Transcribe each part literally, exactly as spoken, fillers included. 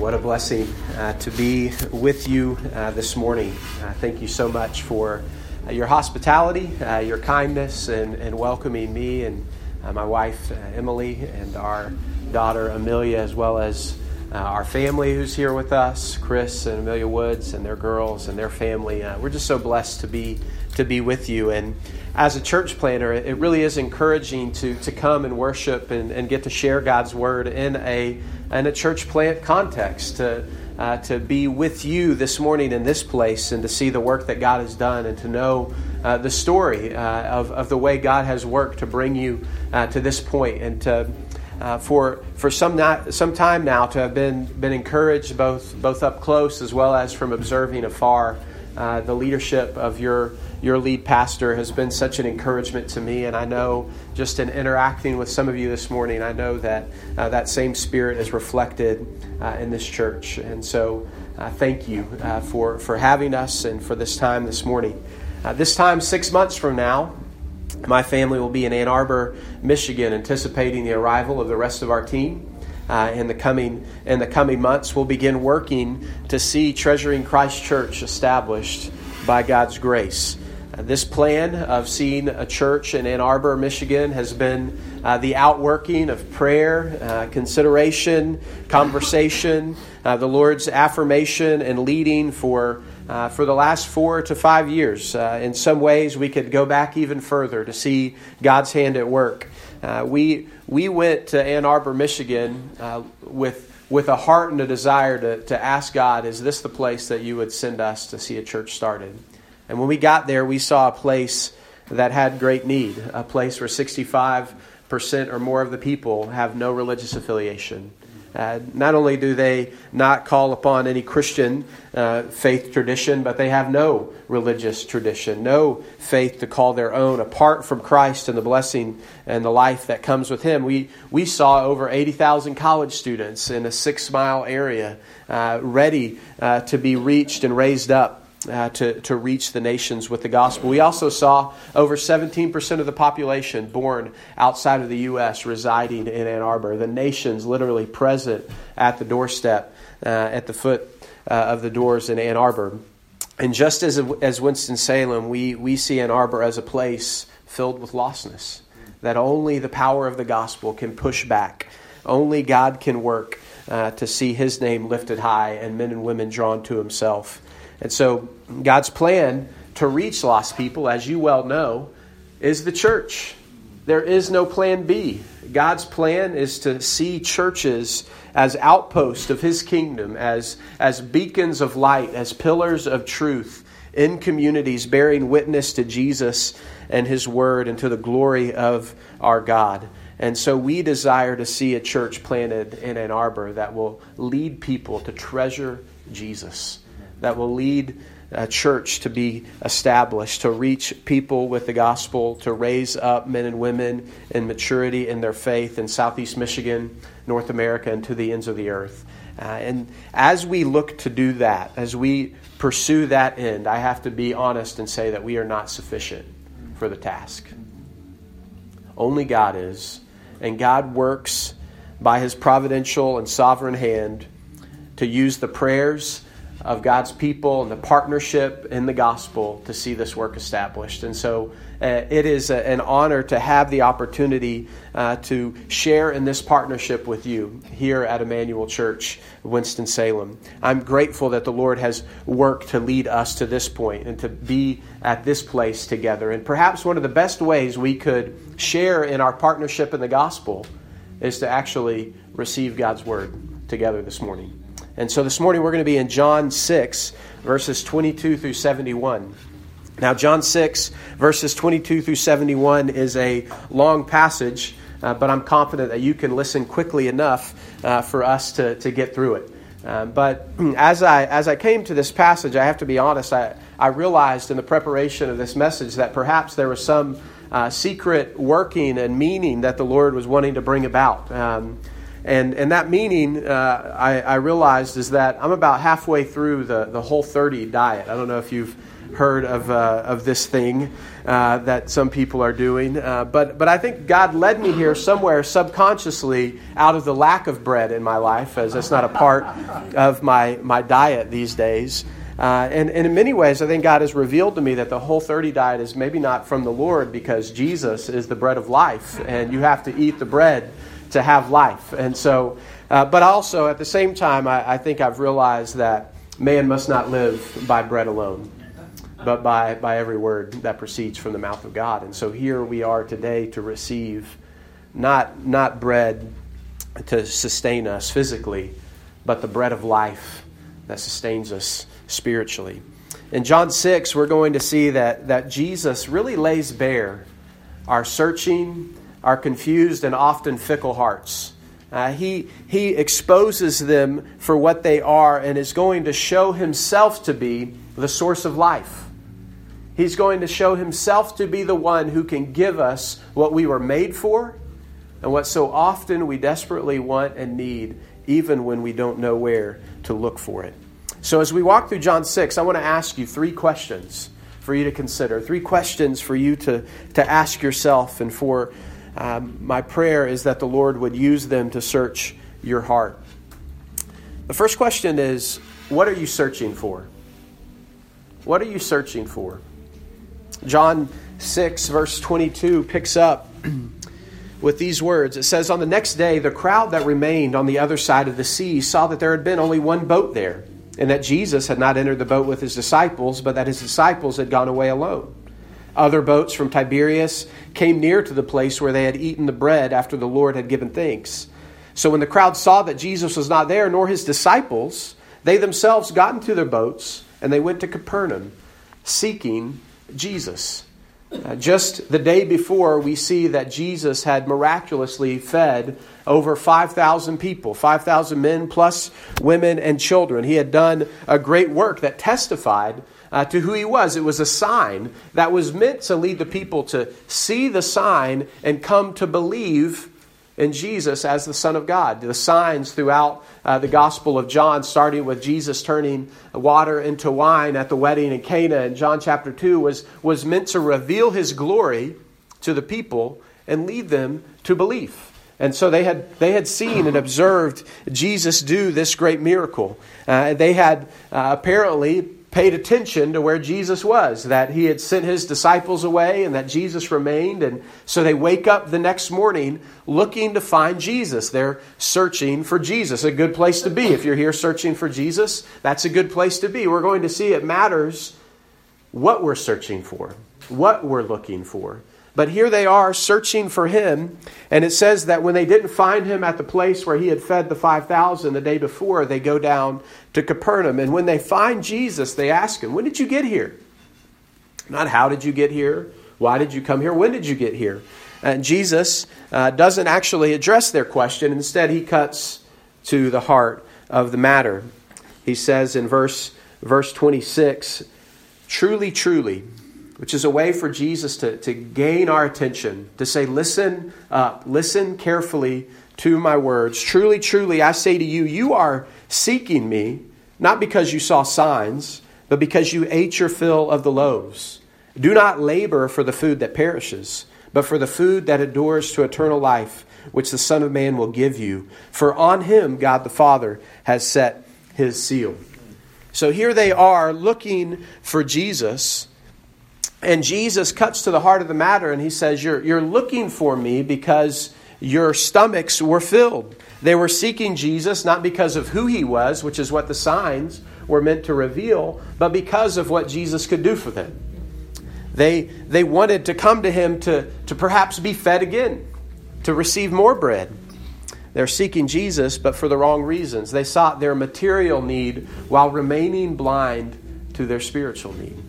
What a blessing uh, to be with you uh, this morning. Uh, thank you so much for uh, your hospitality, uh, your kindness, and, and welcoming me and uh, my wife, uh, Emily, and our daughter, Amelia, as well as uh, our family who's here with us, Chris and Amelia Woods and their girls and their family. Uh, we're just so blessed to be to be with you. And as a church planner, it really is encouraging to to come and worship and, and get to share God's word in a in a church plant context, to uh, to be with you this morning in this place and to see the work that God has done and to know uh, the story uh, of, of the way God has worked to bring you uh, to this point, and to uh, for for some not, some time now to have been been encouraged both both up close as well as from observing afar. Uh, the leadership of your your lead pastor has been such an encouragement to me, and I know just in interacting with some of you this morning, I know that uh, that same spirit is reflected uh, in this church. And so uh, thank you uh, for, for having us and for this time this morning. Uh, this time, six months from now, my family will be in Ann Arbor, Michigan, anticipating the arrival of the rest of our team. Uh, in the coming in the coming months, we'll begin working to see Treasuring Christ Church established by God's grace. Uh, this plan of seeing a church in Ann Arbor, Michigan, has been uh, the outworking of prayer, uh, consideration, conversation, uh, the Lord's affirmation and leading for uh, for the last four to five years. Uh, in some ways, we could go back even further to see God's hand at work. Uh, we we went to Ann Arbor, Michigan, uh, with with a heart and a desire to to ask God, is this the place that you would send us to see a church started? And when we got there, we saw a place that had great need, a place where sixty-five percent or more of the people have no religious affiliation. Uh, not only do they not call upon any Christian uh, faith tradition, but they have no religious tradition, no faith to call their own apart from Christ and the blessing and the life that comes with Him. We we saw over eighty thousand college students in a six-mile area uh, ready uh, to be reached and raised up. Uh, to, to reach the nations with the gospel. We also saw over seventeen percent of the population born outside of the U S residing in Ann Arbor. The nations literally present at the doorstep, uh, at the foot uh, of the doors in Ann Arbor. And just as as Winston-Salem, we, we see Ann Arbor as a place filled with lostness, that only the power of the gospel can push back. Only God can work uh, to see His name lifted high and men and women drawn to Himself. And so God's plan to reach lost people, as you well know, is the church. There is no plan B. God's plan is to see churches as outposts of His kingdom, as, as beacons of light, as pillars of truth in communities bearing witness to Jesus and His word and to the glory of our God. And so we desire to see a church planted in Ann Arbor that will lead people to treasure Jesus, that will lead a church to be established, to reach people with the gospel, to raise up men and women in maturity in their faith in Southeast Michigan, North America, and to the ends of the earth. Uh, and as we look to do that, as we pursue that end, I have to be honest and say that we are not sufficient for the task. Only God is, and God works by His providential and sovereign hand to use the prayers of God's people and the partnership in the gospel to see this work established. And so uh, it is a, an honor to have the opportunity uh, to share in this partnership with you here at Emanuel Church, Winston-Salem. I'm grateful that the Lord has worked to lead us to this point and to be at this place together. And perhaps one of the best ways we could share in our partnership in the gospel is to actually receive God's word together this morning. And so this morning we're going to be in John six, verses twenty-two through seventy-one. Now, John six, verses twenty-two through seventy-one is a long passage, uh, but I'm confident that you can listen quickly enough uh, for us to, to get through it. Uh, but as I as I came to this passage, I have to be honest, I, I realized in the preparation of this message that perhaps there was some uh, secret working and meaning that the Lord was wanting to bring about. Um And and that meaning, uh, I, I realized, is that I'm about halfway through the, the Whole thirty diet. I don't know if you've heard of uh, of this thing uh, that some people are doing. Uh, but but I think God led me here somewhere subconsciously out of the lack of bread in my life, as that's not a part of my, my diet these days. Uh, and, and in many ways, I think God has revealed to me that the Whole thirty diet is maybe not from the Lord, because Jesus is the bread of life, and you have to eat the bread to have life. And so, uh, but also at the same time, I, I think I've realized that man must not live by bread alone, but by, by every word that proceeds from the mouth of God. And so here we are today to receive not not bread to sustain us physically, but the bread of life that sustains us spiritually. In John six, we're going to see that, that Jesus really lays bare our searching, our confused, and often fickle hearts. Uh, he, he exposes them for what they are and is going to show himself to be the source of life. He's going to show himself to be the one who can give us what we were made for and what so often we desperately want and need, even when we don't know where to look for it. So as we walk through John six, I want to ask you three questions for you to consider, three questions for you to, to ask yourself. And for um, my prayer is that the Lord would use them to search your heart. The first question is, what are you searching for? What are you searching for? John six, verse twenty-two picks up with these words. It says, "On the next day, the crowd that remained on the other side of the sea saw that there had been only one boat there, and that Jesus had not entered the boat with his disciples, but that his disciples had gone away alone. Other boats from Tiberias came near to the place where they had eaten the bread after the Lord had given thanks. So when the crowd saw that Jesus was not there, nor his disciples, they themselves got into their boats, and they went to Capernaum, seeking Jesus." Uh, just the day before, we see that Jesus had miraculously fed over five thousand people, five thousand men plus women and children. He had done a great work that testified uh, to who he was. It was a sign that was meant to lead the people to see the sign and come to believe in Jesus as the Son of God. The signs throughout uh, the Gospel of John, starting with Jesus turning water into wine at the wedding in Cana in John chapter two, was, was meant to reveal his glory to the people and lead them to belief. And so they had they had seen and observed Jesus do this great miracle. Uh, they had uh, apparently paid attention to where Jesus was, that he had sent his disciples away and that Jesus remained. And so they wake up the next morning looking to find Jesus. They're searching for Jesus. A good place to be. If you're here searching for Jesus, that's a good place to be. We're going to see it matters what we're searching for, what we're looking for. But here they are searching for him. And it says that when they didn't find him at the place where he had fed the five thousand the day before, they go down to Capernaum. And when they find Jesus, they ask him, "When did you get here?" Not how did you get here? Why did you come here? When did you get here? And Jesus uh, doesn't actually address their question. Instead, he cuts to the heart of the matter. He says in verse, verse twenty-six, "Truly, truly," which is a way for Jesus to, to gain our attention, to say, listen up, listen carefully to my words. "Truly, truly, I say to you, you are seeking me, not because you saw signs, but because you ate your fill of the loaves. Do not labor for the food that perishes, but for the food that endures to eternal life, which the Son of Man will give you. For on him God the Father has set his seal." So here they are looking for Jesus. And Jesus cuts to the heart of the matter and he says, you're, you're looking for me because your stomachs were filled. They were seeking Jesus, not because of who he was, which is what the signs were meant to reveal, but because of what Jesus could do for them. They, they wanted to come to him to, to perhaps be fed again, to receive more bread. They're seeking Jesus, but for the wrong reasons. They sought their material need while remaining blind to their spiritual need.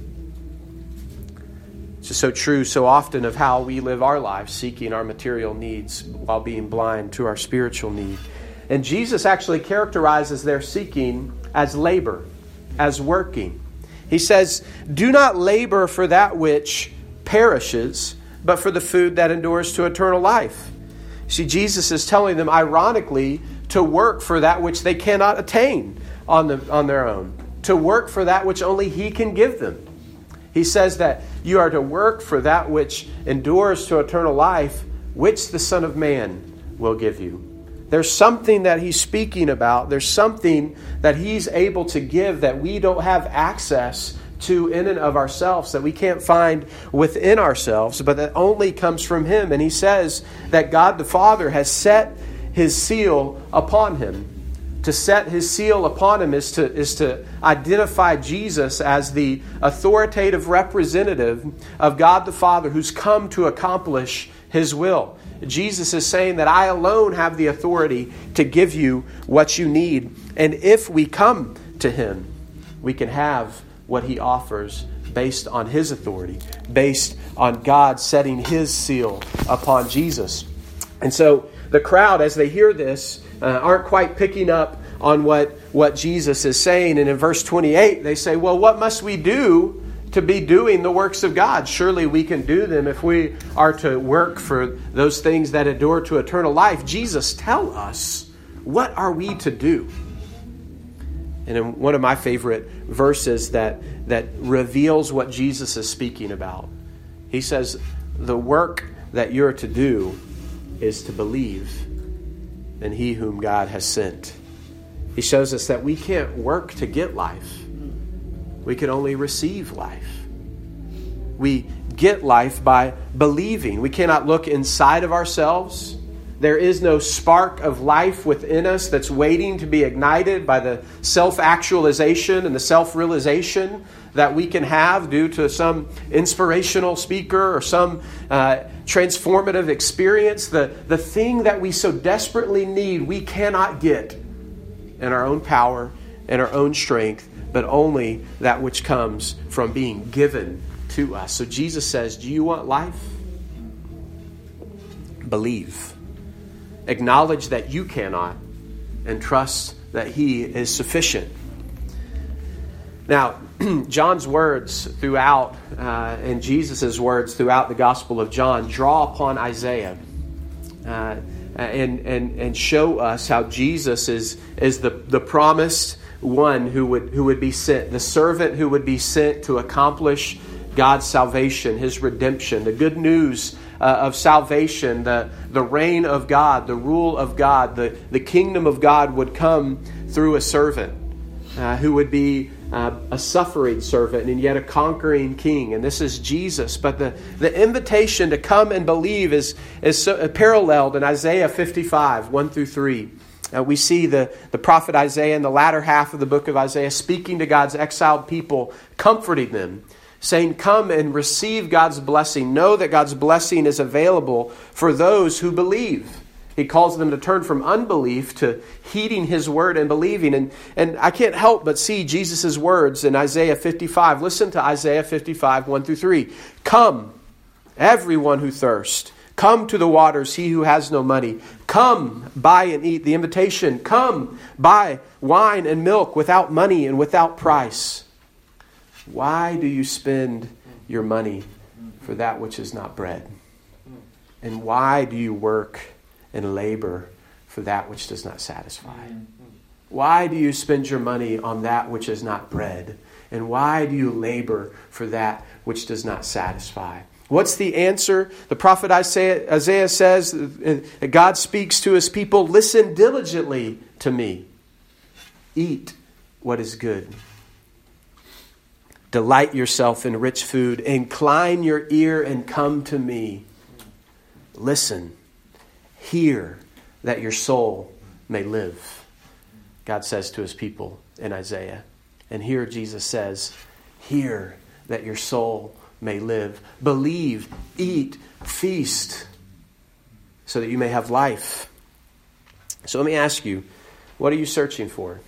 It's so true so often of how we live our lives, seeking our material needs while being blind to our spiritual need. And Jesus actually characterizes their seeking as labor, as working. He says, "Do not labor for that which perishes, but for the food that endures to eternal life." See, Jesus is telling them, ironically, to work for that which they cannot attain on the, on their own, to work for that which only he can give them. He says that you are to work for that which endures to eternal life, which the Son of Man will give you. There's something that he's speaking about. There's something that he's able to give that we don't have access to in and of ourselves, that we can't find within ourselves, but that only comes from him. And he says that God the Father has set his seal upon him. To set his seal upon him is to, is to identify Jesus as the authoritative representative of God the Father who's come to accomplish his will. Jesus is saying that I alone have the authority to give you what you need. And if we come to him, we can have what he offers based on his authority, based on God setting his seal upon Jesus. And so the crowd, as they hear this, Uh, aren't quite picking up on what, what Jesus is saying. And in verse twenty-eight, they say, well, what must we do to be doing the works of God? Surely we can do them if we are to work for those things that endure to eternal life. Jesus, tell us, what are we to do? And in one of my favorite verses that, that reveals what Jesus is speaking about, he says, the work that you're to do is to believe than he whom God has sent. He shows us that we can't work to get life. We can only receive life. We get life by believing. We cannot look inside of ourselves. There is no spark of life within us that's waiting to be ignited by the self-actualization and the self-realization that we can have due to some inspirational speaker or some uh, transformative experience. The, the thing that we so desperately need, we cannot get in our own power and our own strength, but only that which comes from being given to us. So Jesus says, do you want life? Believe. Acknowledge that you cannot and trust that he is sufficient. Now, John's words throughout uh, and Jesus' words throughout the Gospel of John draw upon Isaiah uh, and, and and show us how Jesus is is the, the promised one who would who would be sent, the servant who would be sent to accomplish God's salvation, his redemption, the good news Uh, of salvation, the, the reign of God, the rule of God, the, the kingdom of God would come through a servant uh, who would be uh, a suffering servant and yet a conquering king. And this is Jesus. But the, the invitation to come and believe is, is so, uh, paralleled in Isaiah fifty-five, one through three. Uh, we see the, the prophet Isaiah in the latter half of the book of Isaiah speaking to God's exiled people, comforting them, saying, come and receive God's blessing. Know that God's blessing is available for those who believe. He calls them to turn from unbelief to heeding his word and believing. And, and I can't help but see Jesus' words in Isaiah fifty-five. Listen to Isaiah fifty-five, one through three. Come, everyone who thirsts. Come to the waters, he who has no money. Come, buy and eat. The invitation, come, buy wine and milk without money and without price. Why do you spend your money for that which is not bread? And why do you work and labor for that which does not satisfy? Why do you spend your money on that which is not bread? And why do you labor for that which does not satisfy? What's the answer? The prophet Isaiah, Isaiah says, God speaks to his people, listen diligently to me. Eat what is good. Delight yourself in rich food. Incline your ear and come to me. Listen, hear that your soul may live, God says to his people in Isaiah. And here Jesus says, hear that your soul may live. Believe, eat, feast, so that you may have life. So let me ask you, what are you searching for?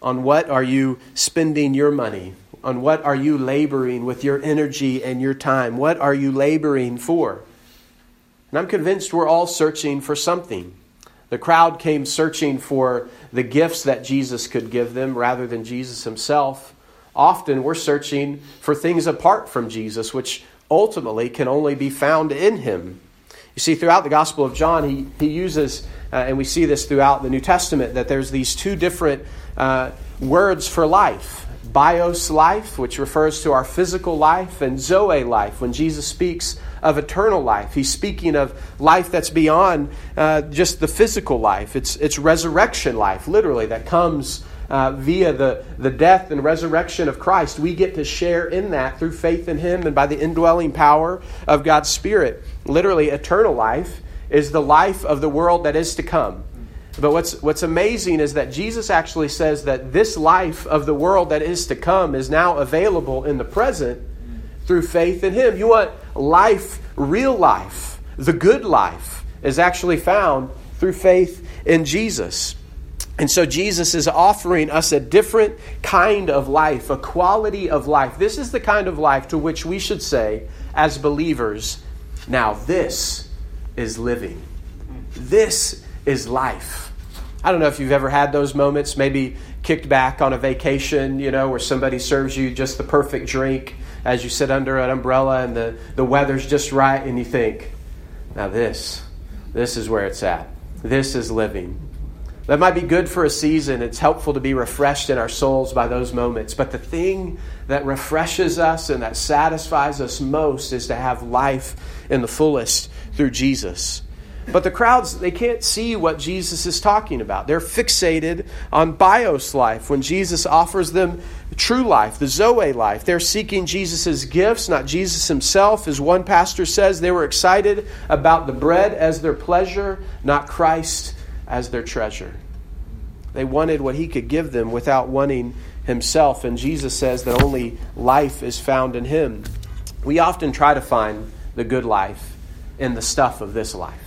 On what are you spending your money? On what are you laboring with your energy and your time? What are you laboring for? And I'm convinced we're all searching for something. The crowd came searching for the gifts that Jesus could give them rather than Jesus himself. Often we're searching for things apart from Jesus, which ultimately can only be found in him. You see, throughout the Gospel of John, he, he uses uh, and we see this throughout the New Testament, that there's these two different uh, words for life. Bios life, which refers to our physical life, and zoe life. When Jesus speaks of eternal life, he's speaking of life that's beyond uh, just the physical life. It's it's resurrection life, literally, that comes uh, via the, the death and resurrection of Christ. We get to share in that through faith in him and by the indwelling power of God's Spirit. Literally, eternal life is the life of the world that is to come. But what's what's amazing is that Jesus actually says that this life of the world that is to come is now available in the present through faith in him. You want life, real life, the good life is actually found through faith in Jesus. And so Jesus is offering us a different kind of life, a quality of life. This is the kind of life to which we should say as believers, now this is living. This is life. I don't know if you've ever had those moments, maybe kicked back on a vacation, you know, where somebody serves you just the perfect drink as you sit under an umbrella and the, the weather's just right and you think, now this, this is where it's at. This is living. That might be good for a season. It's helpful to be refreshed in our souls by those moments. But the thing that refreshes us and that satisfies us most is to have life in the fullest through Jesus. But the crowds, they can't see what Jesus is talking about. They're fixated on bios life when Jesus offers them true life, the zoe life. They're seeking Jesus' gifts, not Jesus himself. As one pastor says, they were excited about the bread as their pleasure, not Christ as their treasure. They wanted what he could give them without wanting himself. And Jesus says that only life is found in him. We often try to find the good life in the stuff of this life.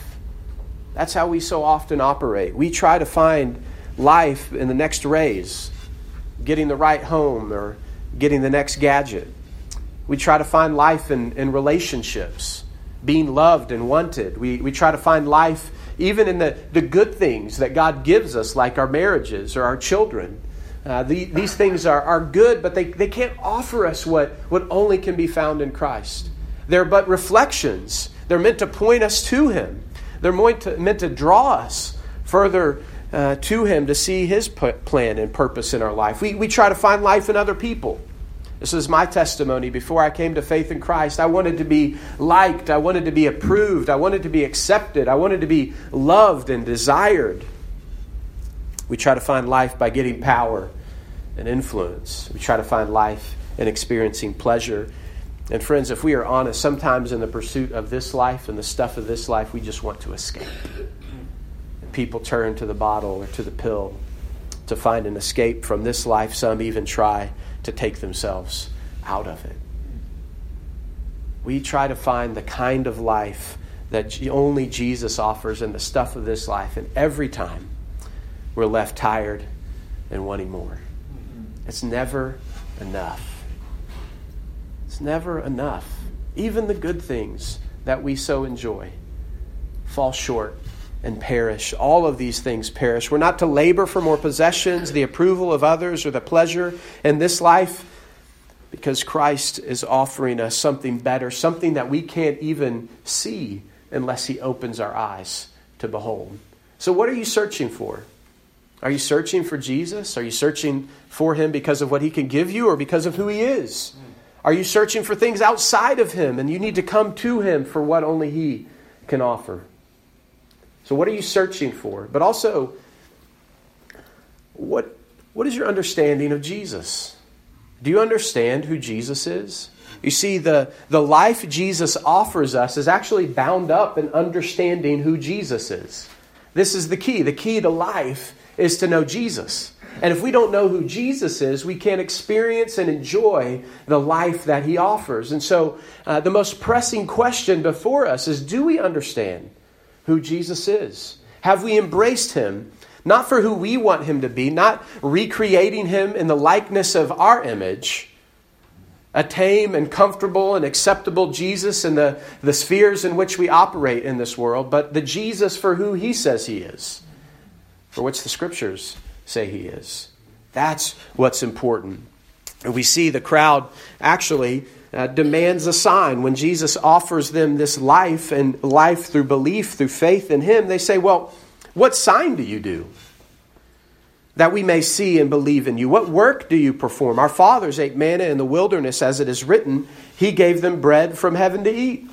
That's how we so often operate. We try to find life in the next raise, getting the right home or getting the next gadget. We try to find life in, in relationships, being loved and wanted. We, we try to find life even in the, the good things that God gives us, like our marriages or our children. Uh, the, these things are, are good, but they, they can't offer us what, what only can be found in Christ. They're but reflections. They're meant to point us to him. They're meant to, meant to draw us further uh, to him to see his p- plan and purpose in our life. We, we try to find life in other people. This is my testimony. Before I came to faith in Christ, I wanted to be liked. I wanted to be approved. I wanted to be accepted. I wanted to be loved and desired. We try to find life by getting power and influence. We try to find life in experiencing pleasure. And friends, if we are honest, sometimes in the pursuit of this life and the stuff of this life, we just want to escape. And people turn to the bottle or to the pill to find an escape from this life. Some even try to take themselves out of it. We try to find the kind of life that only Jesus offers in the stuff of this life. And every time we're left tired and wanting more. It's never enough. It's never enough. Even the good things that we so enjoy fall short and perish. All of these things perish. We're not to labor for more possessions, the approval of others, or the pleasure in this life, because Christ is offering us something better, something that we can't even see unless he opens our eyes to behold. So what are you searching for? Are you searching for Jesus? Are you searching for him because of what he can give you or because of who he is? Are you searching for things outside of him and you need to come to him for what only he can offer? So what are you searching for? But also, what what is your understanding of Jesus? Do you understand who Jesus is? You see, the, the life Jesus offers us is actually bound up in understanding who Jesus is. This is the key. The key to life is to know Jesus. And if we don't know who Jesus is, we can't experience and enjoy the life that he offers. And so uh, the most pressing question before us is, do we understand who Jesus is? Have we embraced him? Not for who we want him to be, not recreating him in the likeness of our image, a tame and comfortable and acceptable Jesus in the, the spheres in which we operate in this world, but the Jesus for who he says he is, for which the scriptures say he is. That's what's important. And we see the crowd actually uh, demands a sign. When Jesus offers them this life and life through belief, through faith in him, they say, well, What sign do you do that we may see and believe in you? What work do you perform? Our fathers ate manna in the wilderness, as it is written, he gave them bread from heaven to eat.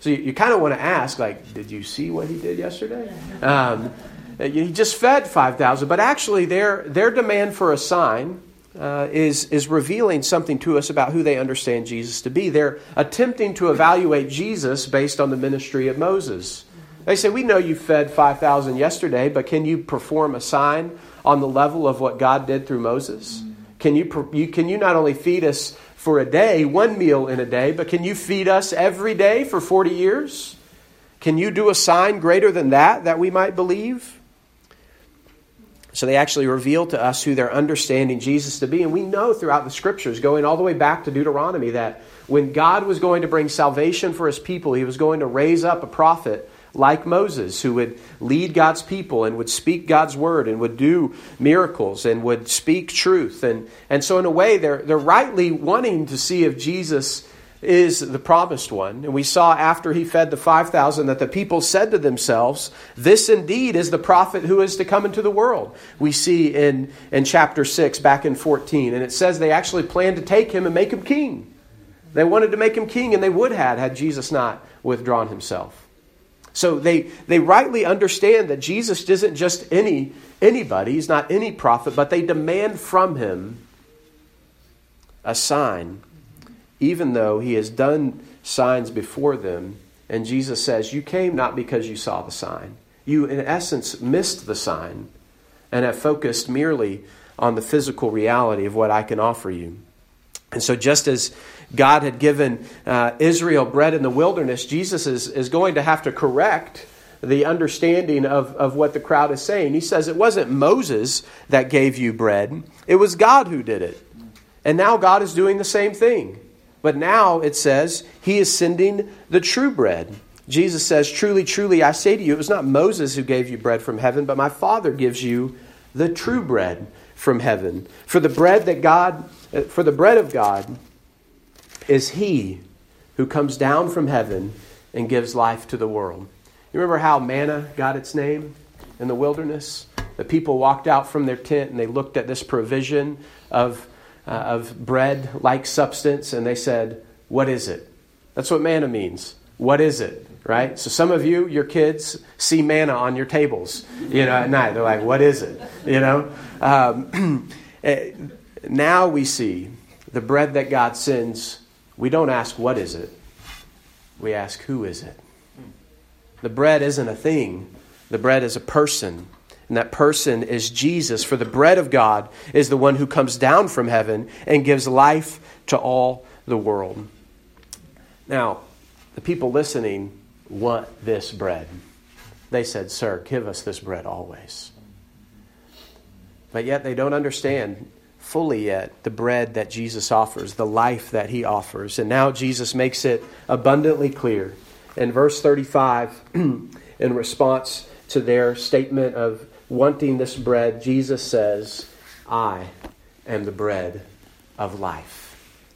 So you, you kind of want to ask, like, did you see what he did yesterday? Um, he just fed five thousand. But actually, their their demand for a sign uh, is, is revealing something to us about who they understand Jesus to be. They're attempting to evaluate Jesus based on the ministry of Moses. They say, we know you fed five thousand yesterday, but can you perform a sign on the level of what God did through Moses? Can you, you can you not only feed us for a day, one meal in a day, but can you feed us every day for forty years? Can you do a sign greater than that, that we might believe? So they actually reveal to us who they're understanding Jesus to be. And we know throughout the scriptures, going all the way back to Deuteronomy, that when God was going to bring salvation for his people, he was going to raise up a prophet like Moses, who would lead God's people and would speak God's word and would do miracles and would speak truth. And, and so in a way, they're, they're rightly wanting to see if Jesus is the promised one. And we saw after he fed the five thousand that the people said to themselves, this indeed is the prophet who is to come into the world. We see in, in chapter six, back in fourteen, and it says they actually planned to take him and make him king. They wanted to make him king, and they would have had Jesus not withdrawn himself. So they, they rightly understand that Jesus isn't just any anybody, he's not any prophet, but they demand from him a sign, even though he has done signs before them. And Jesus says, you came not because you saw the sign. You, in essence, missed the sign and have focused merely on the physical reality of what I can offer you. And so just as God had given uh, Israel bread in the wilderness, Jesus is, is going to have to correct the understanding of, of what the crowd is saying. He says, it wasn't Moses that gave you bread. It was God who did it. And now God is doing the same thing. But now it says he is sending the true bread. Jesus says, truly, truly, I say to you, it was not Moses who gave you bread from heaven, but my Father gives you the true bread from heaven. For the bread that God, for the bread of God is he who comes down from heaven and gives life to the world. You remember how manna got its name in the wilderness? The people walked out from their tent and they looked at this provision of, uh, of bread-like substance and they said, what is it? That's what manna means. What is it? Right? So some of you, your kids, see manna on your tables, you know, at night. They're like, what is it? You know? Um, now we see the bread that God sends. We don't ask, what is it? We ask, who is it? The bread isn't a thing. The bread is a person. And that person is Jesus. For the bread of God is the one who comes down from heaven and gives life to all the world. Now, the people listening want this bread. They said, sir, give us this bread always. But yet they don't understand fully yet the bread that Jesus offers, the life that he offers. And now Jesus makes it abundantly clear in verse thirty-five, in response to their statement of wanting this bread, Jesus says, I am the bread of life.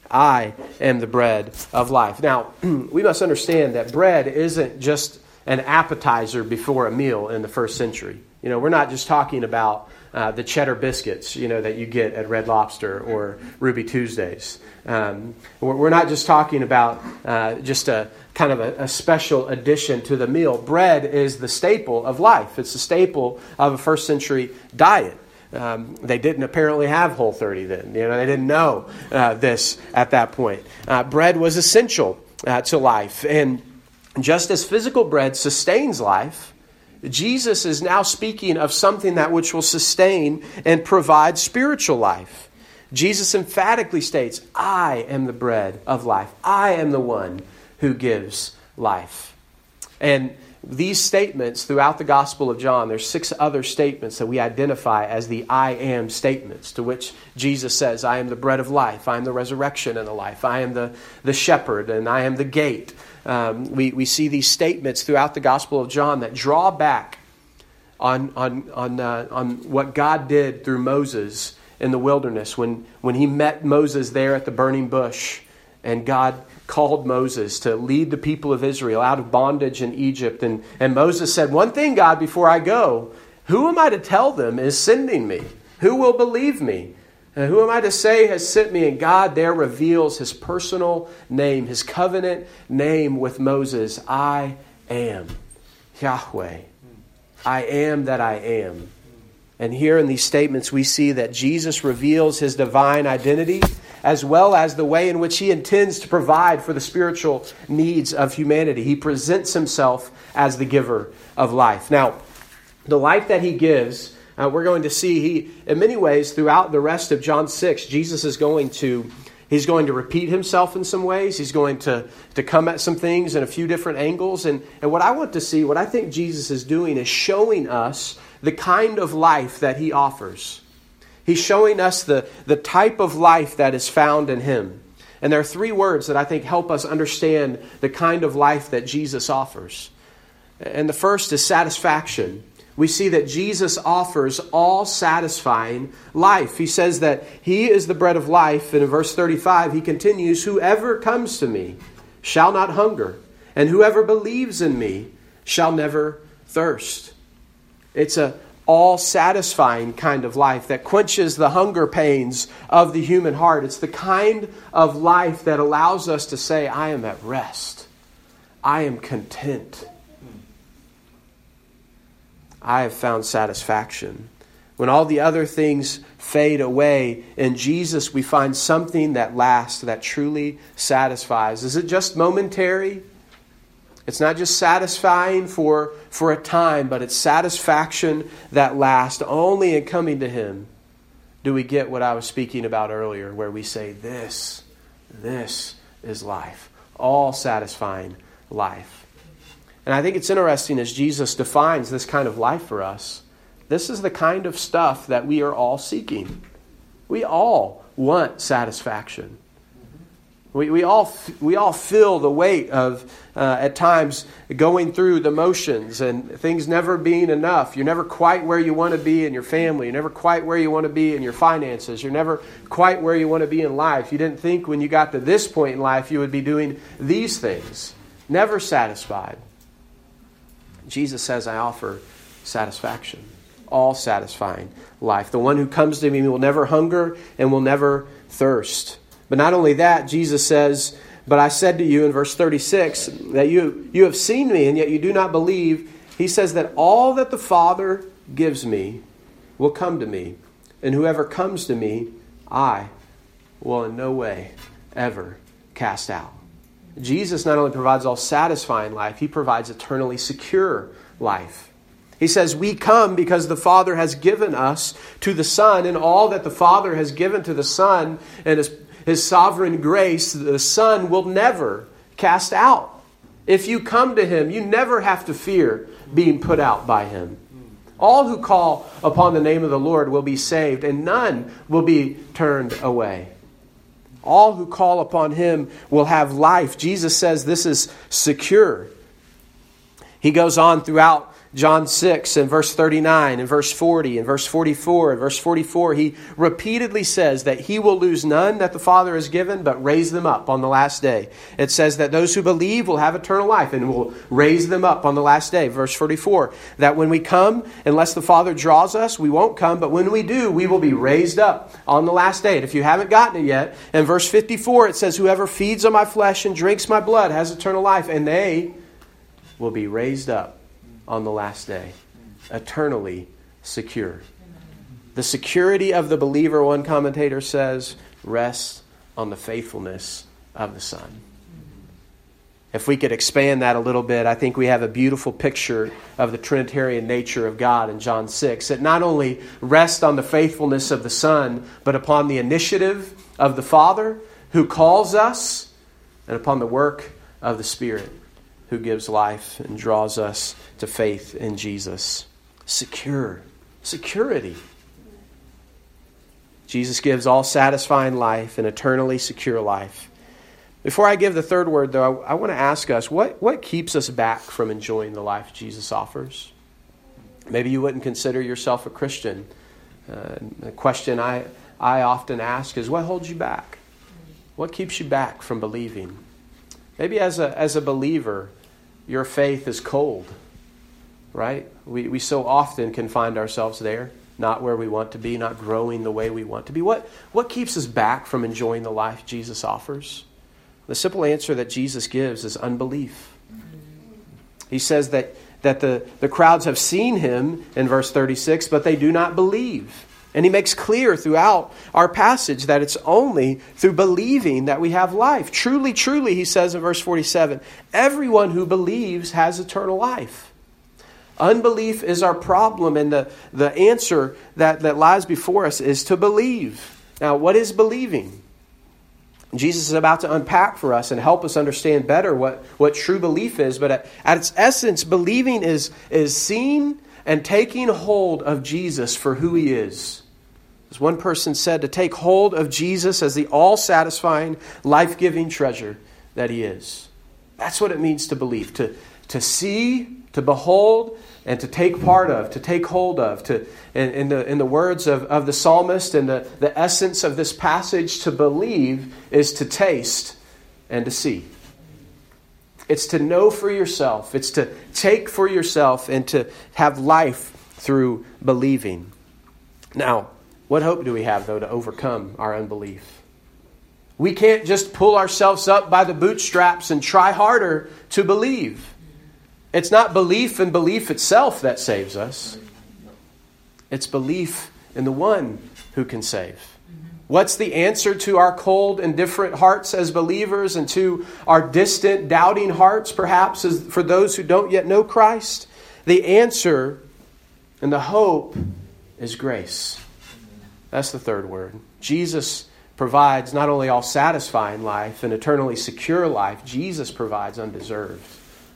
I am the bread of life. Now, we must understand that bread isn't just an appetizer before a meal in the first century. You know, we're not just talking about Uh, the cheddar biscuits, you know, that you get at Red Lobster or Ruby Tuesdays. Um, we're not just talking about uh, just a kind of a, a special addition to the meal. Bread is the staple of life. It's the staple of a first century diet. Um, they didn't apparently have Whole thirty then. You know, they didn't know uh, this at that point. Uh, bread was essential uh, to life. And just as physical bread sustains life, Jesus is now speaking of something that which will sustain and provide spiritual life. Jesus emphatically states, I am the bread of life. I am the one who gives life. And these statements throughout the Gospel of John, there's six other statements that we identify as the I am statements, to which Jesus says, I am the bread of life. I am the resurrection and the life. I am the, the shepherd and I am the gate. Um, we, we see these statements throughout the Gospel of John that draw back on on on uh, on what God did through Moses in the wilderness when, when he met Moses there at the burning bush and God called Moses to lead the people of Israel out of bondage in Egypt. And, and Moses said, one thing, God, before I go, who am I to tell them is sending me? Who will believe me? And who am I to say has sent me? And God there reveals his personal name, his covenant name with Moses. I am Yahweh. I am that I am. And here in these statements, we see that Jesus reveals his divine identity as well as the way in which he intends to provide for the spiritual needs of humanity. He presents himself as the giver of life. Now, the life that he gives, Uh, we're going to see he, in many ways, throughout the rest of John six, Jesus is going to, he's going to repeat himself in some ways. He's going to, to come at some things in a few different angles. And, and what I want to see, what I think Jesus is doing is showing us the kind of life that he offers. He's showing us the, the type of life that is found in him. And there are three words that I think help us understand the kind of life that Jesus offers. And the first is satisfaction. We see that Jesus offers all satisfying life. He says that he is the bread of life. And in verse thirty-five, he continues, whoever comes to me shall not hunger, and whoever believes in me shall never thirst. It's a all-satisfying kind of life that quenches the hunger pains of the human heart. It's the kind of life that allows us to say, I am at rest. I am content. I have found satisfaction. When all the other things fade away, in Jesus we find something that lasts, that truly satisfies. Is it just momentary? It's not just satisfying for, for a time, but it's satisfaction that lasts. Only in coming to him do we get what I was speaking about earlier, where we say, this, this is life. All satisfying life. And I think it's interesting as Jesus defines this kind of life for us. This is the kind of stuff that we are all seeking. We all want satisfaction. We, we, all, we all feel the weight of, uh, at times, going through the motions and things never being enough. You're never quite where you want to be in your family. You're never quite where you want to be in your finances. You're never quite where you want to be in life. You didn't think when you got to this point in life you would be doing these things. Never satisfied. Jesus says, I offer satisfaction, all satisfying life. The one who comes to me will never hunger and will never thirst. But not only that, Jesus says, but I said to you in verse thirty-six that you, you have seen me and yet you do not believe. He says that all that the Father gives me will come to me. And whoever comes to me, I will in no way ever cast out. Jesus not only provides all satisfying life, he provides eternally secure life. He says, we come because the Father has given us to the Son, and all that the Father has given to the Son and his, his sovereign grace, the Son will never cast out. If you come to him, you never have to fear being put out by him. All who call upon the name of the Lord will be saved, and none will be turned away. All who call upon him will have life. Jesus says this is secure. He goes on throughout John six and verse thirty-nine and verse forty and verse forty-four and verse forty-four. He repeatedly says that he will lose none that the Father has given, but raise them up on the last day. It says that those who believe will have eternal life and will raise them up on the last day. Verse forty-four, that when we come, unless the Father draws us, we won't come. But when we do, we will be raised up on the last day. And if you haven't gotten it yet, in verse fifty-four, it says, whoever feeds on my flesh and drinks my blood has eternal life, and they will be raised up on the last day, eternally secure. The security of the believer, one commentator says, rests on the faithfulness of the Son. If we could expand that a little bit, I think we have a beautiful picture of the Trinitarian nature of God in John six. It not only rests on the faithfulness of the Son, but upon the initiative of the Father who calls us, and upon the work of the Spirit who gives life and draws us to faith in Jesus. Secure. Security. Jesus gives all satisfying life and eternally secure life. Before I give the third word, though, I, I want to ask us, what, what keeps us back from enjoying the life Jesus offers? Maybe you wouldn't consider yourself a Christian. Uh, the question I, I often ask is, what holds you back? What keeps you back from believing? Maybe as a as a believer, your faith is cold, right? We we so often can find ourselves there, not where we want to be, not growing the way we want to be. What what keeps us back from enjoying the life Jesus offers? The simple answer that Jesus gives is unbelief. He says that that the, the crowds have seen him in verse thirty-six, but they do not believe. And he makes clear throughout our passage that it's only through believing that we have life. Truly, truly, he says in verse forty-seven, everyone who believes has eternal life. Unbelief is our problem, and the, the answer that, that lies before us is to believe. Now, what is believing? Jesus is about to unpack for us and help us understand better what, what true belief is. But at, at its essence, believing is, is seeing and taking hold of Jesus for who he is. As one person said, to take hold of Jesus as the all-satisfying, life-giving treasure that he is. That's what it means to believe, to, to see, to behold, and to take part of, to take hold of, to in, in the in the words of, of the psalmist and the, the essence of this passage, to believe is to taste and to see. It's to know for yourself. It's to take for yourself and to have life through believing. Now, what hope do we have, though, to overcome our unbelief? We can't just pull ourselves up by the bootstraps and try harder to believe. It's not belief in belief itself that saves us. It's belief in the one who can save. What's the answer to our cold, indifferent hearts as believers and to our distant, doubting hearts, perhaps, as for those who don't yet know Christ? The answer and the hope is grace. That's the third word. Jesus provides not only all-satisfying life and eternally secure life, Jesus provides undeserved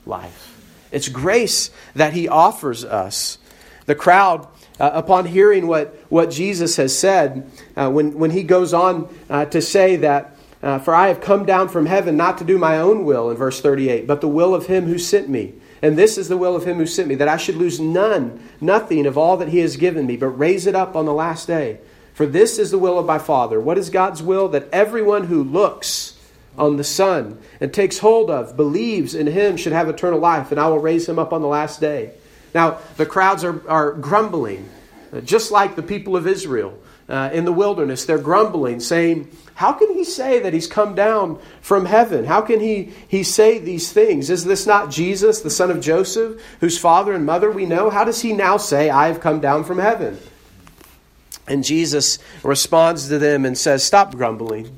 life. It's grace that he offers us. The crowd, uh, upon hearing what, what Jesus has said, uh, when, when he goes on uh, to say that, uh, for I have come down from heaven not to do my own will, in verse thirty-eight, but the will of him who sent me. And this is the will of him who sent me, that I should lose none, nothing of all that he has given me, but raise it up on the last day. For this is the will of my Father. What is God's will? That everyone who looks on the Son and takes hold of, believes in him, should have eternal life, and I will raise him up on the last day. Now, the crowds are, are grumbling, just like the people of Israel uh, in the wilderness. They're grumbling, saying, how can he say that he's come down from heaven? How can he, he say these things? Is this not Jesus, the son of Joseph, whose father and mother we know? How does he now say, I have come down from heaven? And Jesus responds to them and says, stop grumbling.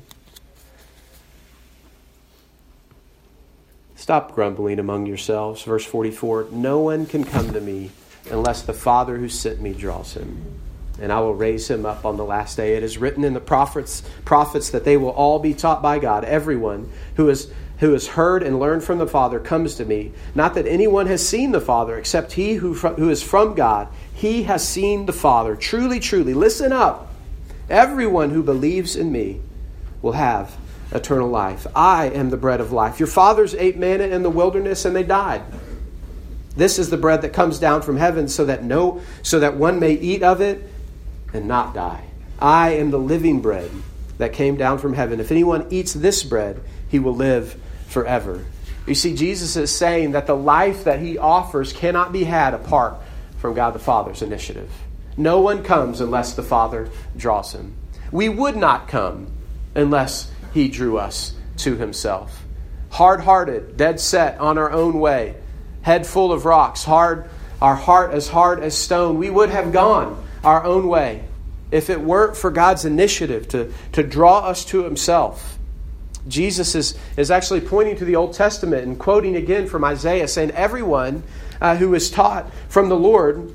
Stop grumbling among yourselves. Verse forty-four, no one can come to me unless the Father who sent me draws him. And I will raise him up on the last day. It is written in the prophets, prophets that they will all be taught by God. Everyone who is who has heard and learned from the Father comes to me. Not that anyone has seen the Father except he who, who is from God. He has seen the Father. Truly, truly, listen up. Everyone who believes in me will have eternal life. I am the bread of life. Your fathers ate manna in the wilderness and they died. This is the bread that comes down from heaven so that no, so that one may eat of it and not die. I am the living bread that came down from heaven. If anyone eats this bread, he will live forever. You see, Jesus is saying that the life that he offers cannot be had apart from God the Father's initiative. No one comes unless the Father draws him. We would not come unless he drew us to himself. Hard-hearted, dead set on our own way, head full of rocks, hard, our heart as hard as stone, we would have gone our own way if it weren't for God's initiative to, to draw us to himself. Jesus is, is actually pointing to the Old Testament and quoting again from Isaiah, saying everyone uh, who is taught from the Lord,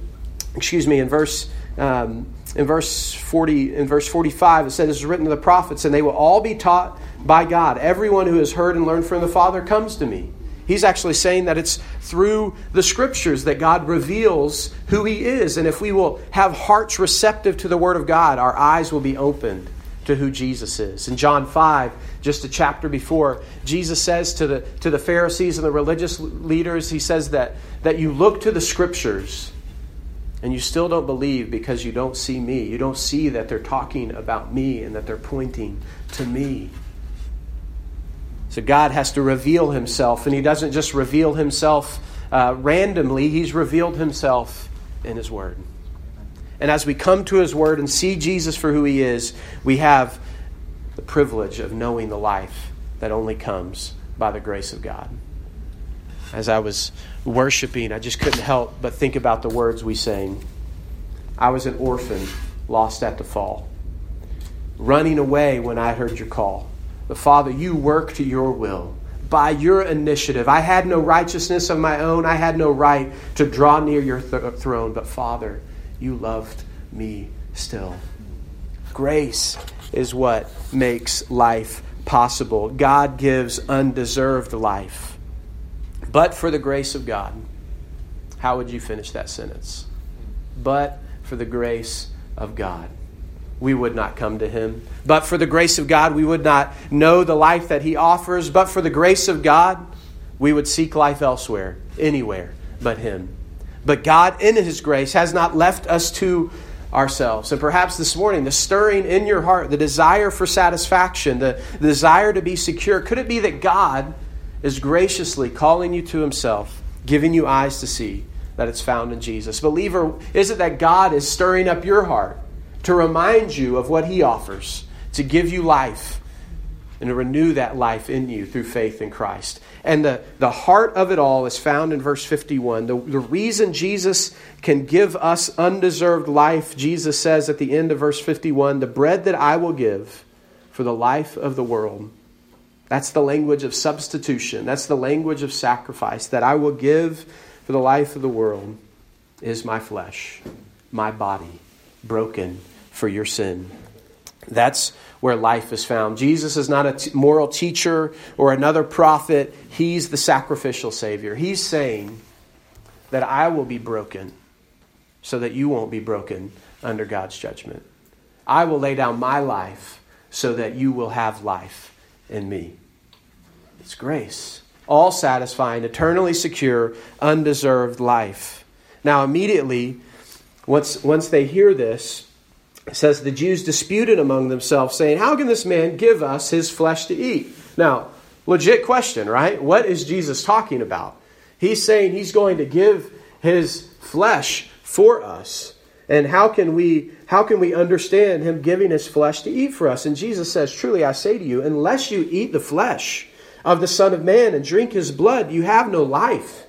excuse me, in verse um In verse forty, in verse forty-five, it says, "It is written to the prophets, and they will all be taught by God. Everyone who has heard and learned from the Father comes to me." He's actually saying that it's through the Scriptures that God reveals who he is. And if we will have hearts receptive to the Word of God, our eyes will be opened to who Jesus is. In John five, just a chapter before, Jesus says to the to the Pharisees and the religious leaders, he says that, that you look to the Scriptures, and you still don't believe because you don't see me. You don't see that they're talking about me and that they're pointing to me. So God has to reveal himself, and he doesn't just reveal himself uh, randomly. He's revealed himself in his word. And as we come to his word and see Jesus for who he is, we have the privilege of knowing the life that only comes by the grace of God. As I was worshiping, I just couldn't help but think about the words we sang. I was an orphan, lost at the fall, running away when I heard your call. But Father, you work to your will. By your initiative, I had no righteousness of my own. I had no right to draw near your th- throne. But Father, you loved me still. Grace is what makes life possible. God gives undeserved life. But for the grace of God, how would you finish that sentence? But for the grace of God, we would not come to him. But for the grace of God, we would not know the life that he offers. But for the grace of God, we would seek life elsewhere, anywhere but him. But God, in his grace, has not left us to ourselves. And perhaps this morning, the stirring in your heart, the desire for satisfaction, the, the desire to be secure, could it be that God is graciously calling you to himself, giving you eyes to see that it's found in Jesus? Believer, is it that God is stirring up your heart to remind you of what he offers, to give you life and to renew that life in you through faith in Christ? And the, the heart of it all is found in verse fifty-one. The, the reason Jesus can give us undeserved life, Jesus says at the end of verse fifty-one, the bread that I will give for the life of the world. That's the language of substitution. That's the language of sacrifice, that I will give for the life of the world is my flesh, my body, broken for your sin. That's where life is found. Jesus is not a t- moral teacher or another prophet. He's the sacrificial Savior. He's saying that I will be broken so that you won't be broken under God's judgment. I will lay down my life so that you will have life in me. It's grace. All satisfying, eternally secure, undeserved life. Now immediately, once, once they hear this, it says the Jews disputed among themselves, saying, how can this man give us his flesh to eat? Now, legit question, right? What is Jesus talking about? He's saying he's going to give his flesh for us. And how can we, how can we understand him giving his flesh to eat for us? And Jesus says, truly, I say to you, unless you eat the flesh of the Son of Man and drink his blood, you have no life.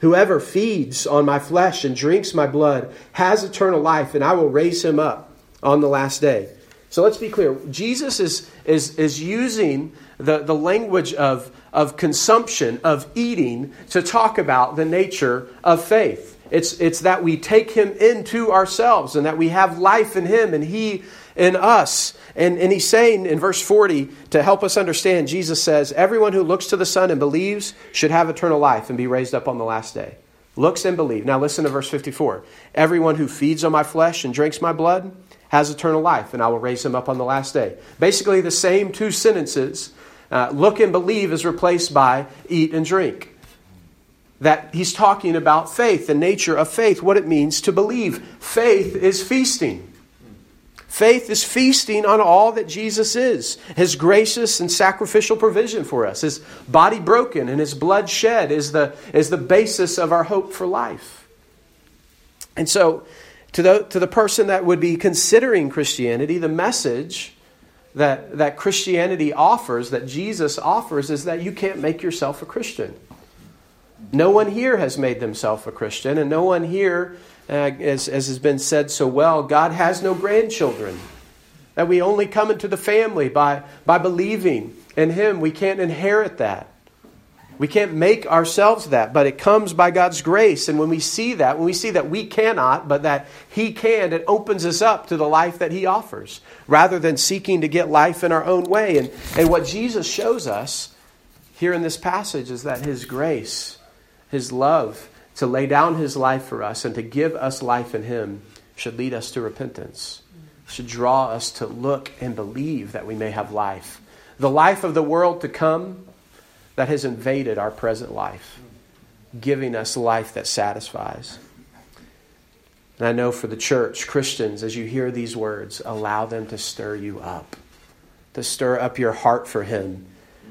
Whoever feeds on my flesh and drinks my blood has eternal life, and I will raise him up on the last day. So let's be clear. Jesus is is is using the, the language of, of consumption, of eating, to talk about the nature of faith. It's, it's that we take him into ourselves and that we have life in him and he in us. And, and he's saying in verse forty, to help us understand, Jesus says, everyone who looks to the Son and believes should have eternal life and be raised up on the last day. Looks and believes. Now listen to verse fifty-four. Everyone who feeds on my flesh and drinks my blood has eternal life, and I will raise him up on the last day. Basically the same two sentences. Uh, look and believe is replaced by eat and drink. That he's talking about faith, the nature of faith, what it means to believe. Faith is feasting. Faith is feasting on all that Jesus is, his gracious and sacrificial provision for us. His body broken and his blood shed is the, is the basis of our hope for life. And so to the, to the person that would be considering Christianity, the message that, that Christianity offers, that Jesus offers, is that you can't make yourself a Christian. No one here has made themselves a Christian, and no one here, uh, as, as has been said so well, God has no grandchildren. That we only come into the family by, by believing in him. We can't inherit that. We can't make ourselves that, but it comes by God's grace. And when we see that, when we see that we cannot, but that he can, it opens us up to the life that he offers, rather than seeking to get life in our own way. And, and what Jesus shows us here in this passage is that his grace, his love to lay down his life for us and to give us life in him should lead us to repentance, should draw us to look and believe that we may have life. The life of the world to come that has invaded our present life, giving us life that satisfies. And I know for the church, Christians, as you hear these words, allow them to stir you up, to stir up your heart for him,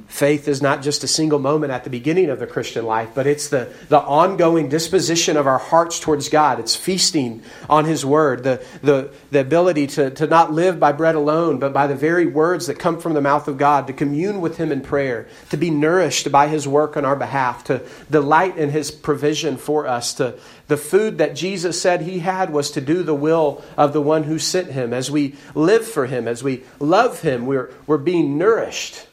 Faith is not just a single moment at the beginning of the Christian life, but it's the, the ongoing disposition of our hearts towards God. It's feasting on His Word, the, the, the ability to, to not live by bread alone, but by the very words that come from the mouth of God, to commune with Him in prayer, to be nourished by His work on our behalf, to delight in His provision for us. To the food that Jesus said He had was to do the will of the one who sent Him. As we live for Him, as we love Him, we're, we're being nourished.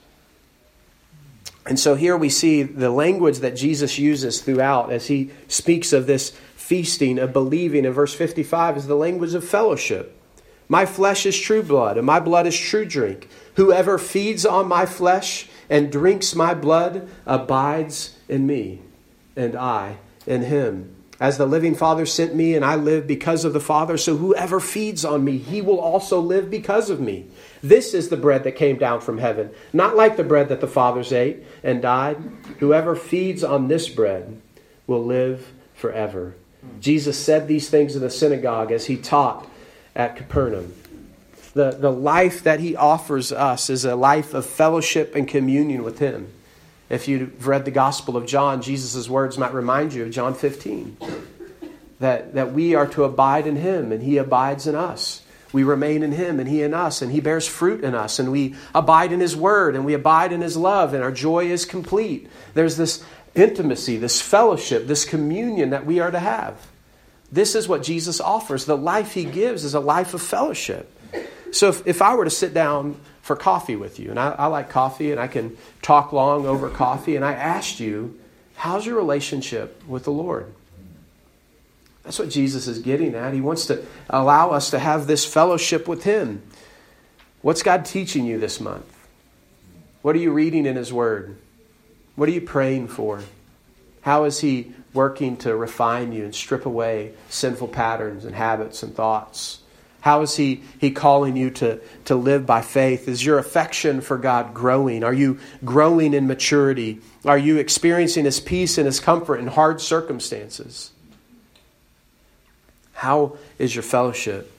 And so here we see the language that Jesus uses throughout as He speaks of this feasting, of believing. In verse fifty-five is the language of fellowship. My flesh is true blood, and my blood is true drink. Whoever feeds on my flesh and drinks my blood abides in me, and I in him. As the living Father sent me, and I live because of the Father, so whoever feeds on me, he will also live because of me. This is the bread that came down from heaven, not like the bread that the fathers ate and died. Whoever feeds on this bread will live forever. Jesus said these things in the synagogue as He taught at Capernaum. The, the life that He offers us is a life of fellowship and communion with Him. If you've read the Gospel of John, Jesus' words might remind you of John fifteen, that, that we are to abide in Him and He abides in us. We remain in Him and He in us, and He bears fruit in us, and we abide in His Word, and we abide in His love, and our joy is complete. There's this intimacy, this fellowship, this communion that we are to have. This is what Jesus offers. The life He gives is a life of fellowship. So if, if I were to sit down for coffee with you, and I, I like coffee, and I can talk long over coffee, and I asked you, how's your relationship with the Lord? That's what Jesus is getting at. He wants to allow us to have this fellowship with Him. What's God teaching you this month? What are you reading in His Word? What are you praying for? How is He working to refine you and strip away sinful patterns and habits and thoughts? How is he, he calling you to, to live by faith? Is your affection for God growing? Are you growing in maturity? Are you experiencing His peace and His comfort in hard circumstances? How is your fellowship?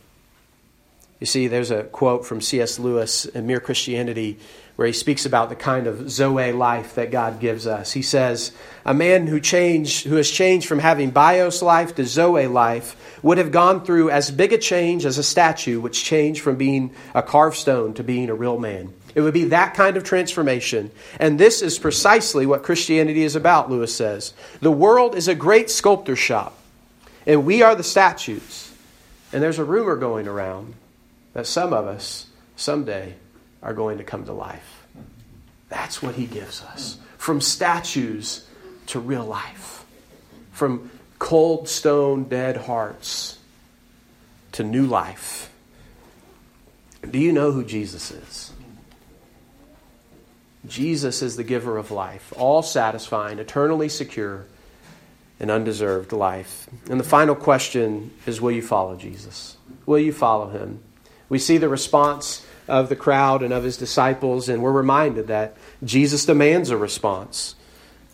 You see, there's a quote from C S Lewis in Mere Christianity where he speaks about the kind of Zoe life that God gives us. He says, a man who changed, who has changed from having bios life to Zoe life would have gone through as big a change as a statue which changed from being a carved stone to being a real man. It would be that kind of transformation. And this is precisely what Christianity is about, Lewis says. The world is a great sculptor shop, and we are the statues. And there's a rumor going around that some of us someday are going to come to life. That's what He gives us. From statues to real life. From cold stone dead hearts to new life. Do you know who Jesus is? Jesus is the giver of life, all satisfying, eternally secure, and undeserved life. And the final question is, will you follow Jesus? Will you follow Him? We see the response of the crowd and of His disciples, and we're reminded that Jesus demands a response.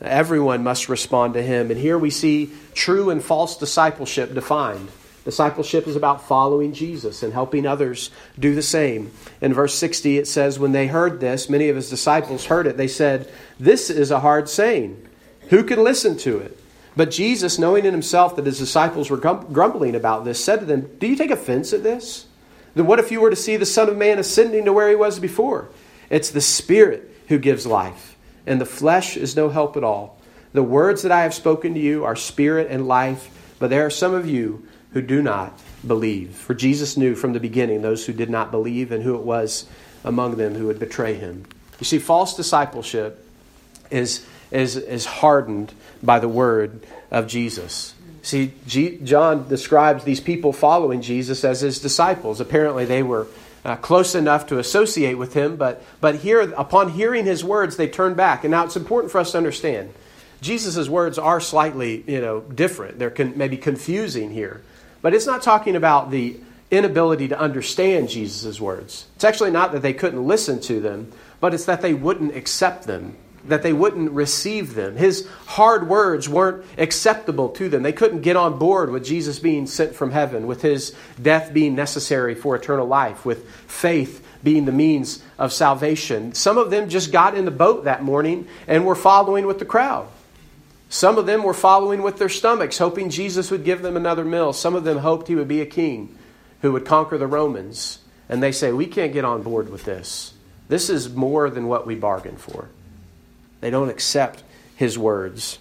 Everyone must respond to Him. And here we see true and false discipleship defined. Discipleship is about following Jesus and helping others do the same. In verse sixty, it says, when they heard this, many of His disciples heard it. They said, this is a hard saying. Who can listen to it? But Jesus, knowing in Himself that His disciples were grumbling about this, said to them, do you take offense at this? Then what if you were to see the Son of Man ascending to where He was before? It's the Spirit who gives life, and the flesh is no help at all. The words that I have spoken to you are spirit and life, but there are some of you who do not believe. For Jesus knew from the beginning those who did not believe and who it was among them who would betray Him. You see, false discipleship is, is, is hardened by the word of Jesus. See, G- John describes these people following Jesus as His disciples. Apparently they were uh, close enough to associate with Him, but, but here, upon hearing His words, they turned back. And now it's important for us to understand, Jesus' words are slightly, you know, different. They're con- maybe confusing here. But it's not talking about the inability to understand Jesus' words. It's actually not that they couldn't listen to them, but it's that they wouldn't accept them. that they wouldn't receive them. His hard words weren't acceptable to them. They couldn't get on board with Jesus being sent from heaven, with his death being necessary for eternal life, with faith being the means of salvation. Some of them just got in the boat that morning and were following with the crowd. Some of them were following with their stomachs, hoping Jesus would give them another meal. Some of them hoped he would be a king who would conquer the Romans. And they say, we can't get on board with this. This is more than what we bargained for. They don't accept his words.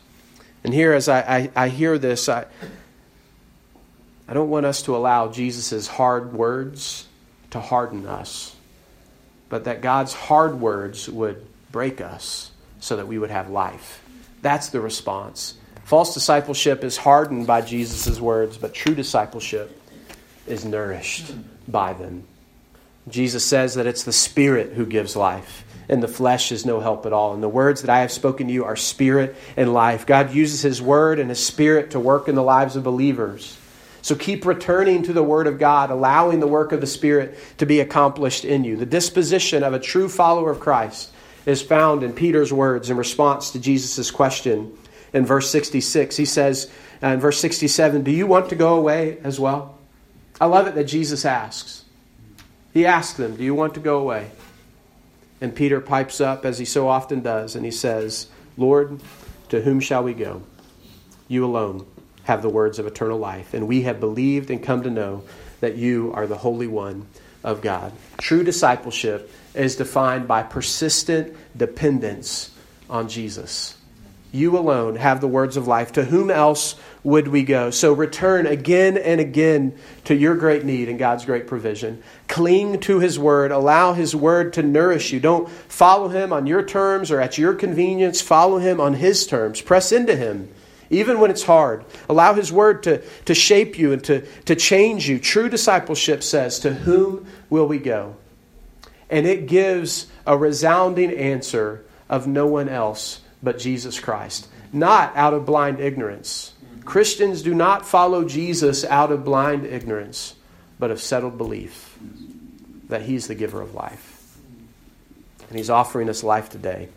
And here, as I, I, I hear this, I, I don't want us to allow Jesus' hard words to harden us, but that God's hard words would break us so that we would have life. That's the response. False discipleship is hardened by Jesus' words, but true discipleship is nourished by them. Jesus says that it's the Spirit who gives life, and the flesh is no help at all. And the words that I have spoken to you are spirit and life. God uses his word and his spirit to work in the lives of believers. So keep returning to the word of God, allowing the work of the Spirit to be accomplished in you. The disposition of a true follower of Christ is found in Peter's words in response to Jesus' question in verse sixty-six. He says uh, in verse sixty-seven, do you want to go away as well? I love it that Jesus asks. He asked them, do you want to go away? And Peter pipes up, as he so often does, and he says, Lord, to whom shall we go? You alone have the words of eternal life, and we have believed and come to know that you are the Holy One of God. True discipleship is defined by persistent dependence on Jesus. You alone have the words of life. To whom else would we go? So return again and again to your great need and God's great provision. Cling to his word. Allow his word to nourish you. Don't follow him on your terms or at your convenience. Follow him on his terms. Press into him, even when it's hard. Allow his word to, to shape you and to, to change you. True discipleship says, to whom will we go? And it gives a resounding answer of no one else but Jesus Christ, not out of blind ignorance. Christians do not follow Jesus out of blind ignorance, but of settled belief that he's the giver of life. And he's offering us life today.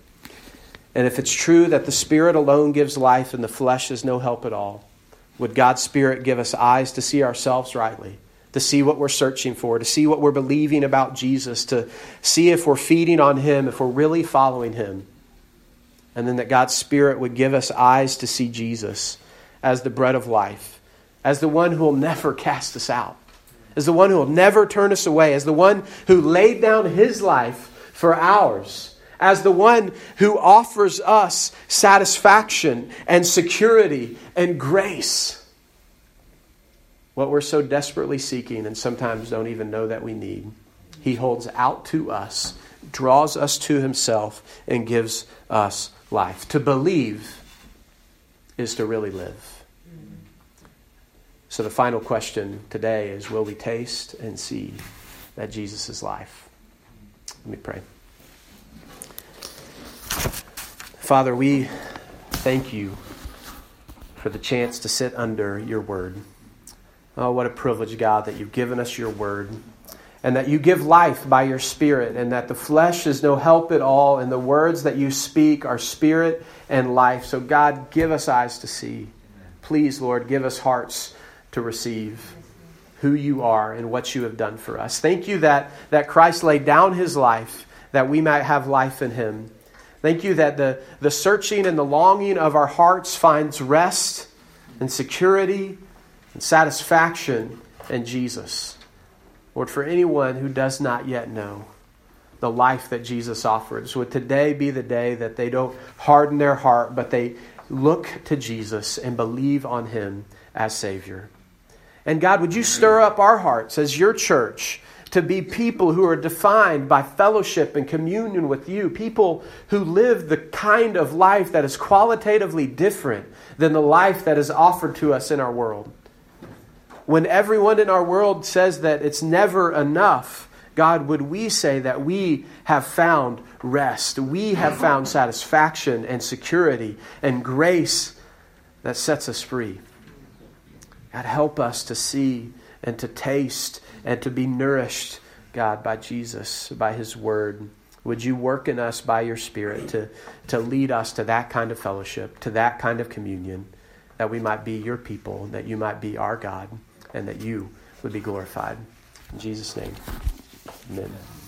And if it's true that the Spirit alone gives life and the flesh is no help at all, would God's Spirit give us eyes to see ourselves rightly, to see what we're searching for, to see what we're believing about Jesus, to see if we're feeding on him, if we're really following him. And then that God's Spirit would give us eyes to see Jesus as the bread of life, as the one who will never cast us out, as the one who will never turn us away, as the one who laid down his life for ours, as the one who offers us satisfaction and security and grace. What we're so desperately seeking and sometimes don't even know that we need, he holds out to us, draws us to himself, and gives us life. To believe is to really live. So the final question today is, will we taste and see that Jesus is life? Let me pray. Father, we thank you for the chance to sit under your word. Oh, what a privilege, God, that you've given us your word, and that you give life by your Spirit, and that the flesh is no help at all, and the words that you speak are spirit and life. So God, give us eyes to see. Please, Lord, give us hearts to receive who you are and what you have done for us. Thank you that, that Christ laid down his life, that we might have life in him. Thank you that the, the searching and the longing of our hearts finds rest and security and satisfaction in Jesus. Lord, for anyone who does not yet know the life that Jesus offers, would today be the day that they don't harden their heart, but they look to Jesus and believe on him as Savior. And God, would you stir up our hearts as your church to be people who are defined by fellowship and communion with you, people who live the kind of life that is qualitatively different than the life that is offered to us in our world. When everyone in our world says that it's never enough, God, would we say that we have found rest? We have found satisfaction and security and grace that sets us free. God, help us to see and to taste and to be nourished, God, by Jesus, by his word, Would you work in us by your Spirit to, to lead us to that kind of fellowship, to that kind of communion, that we might be your people, that you might be our God, and that you would be glorified. In Jesus' name, amen.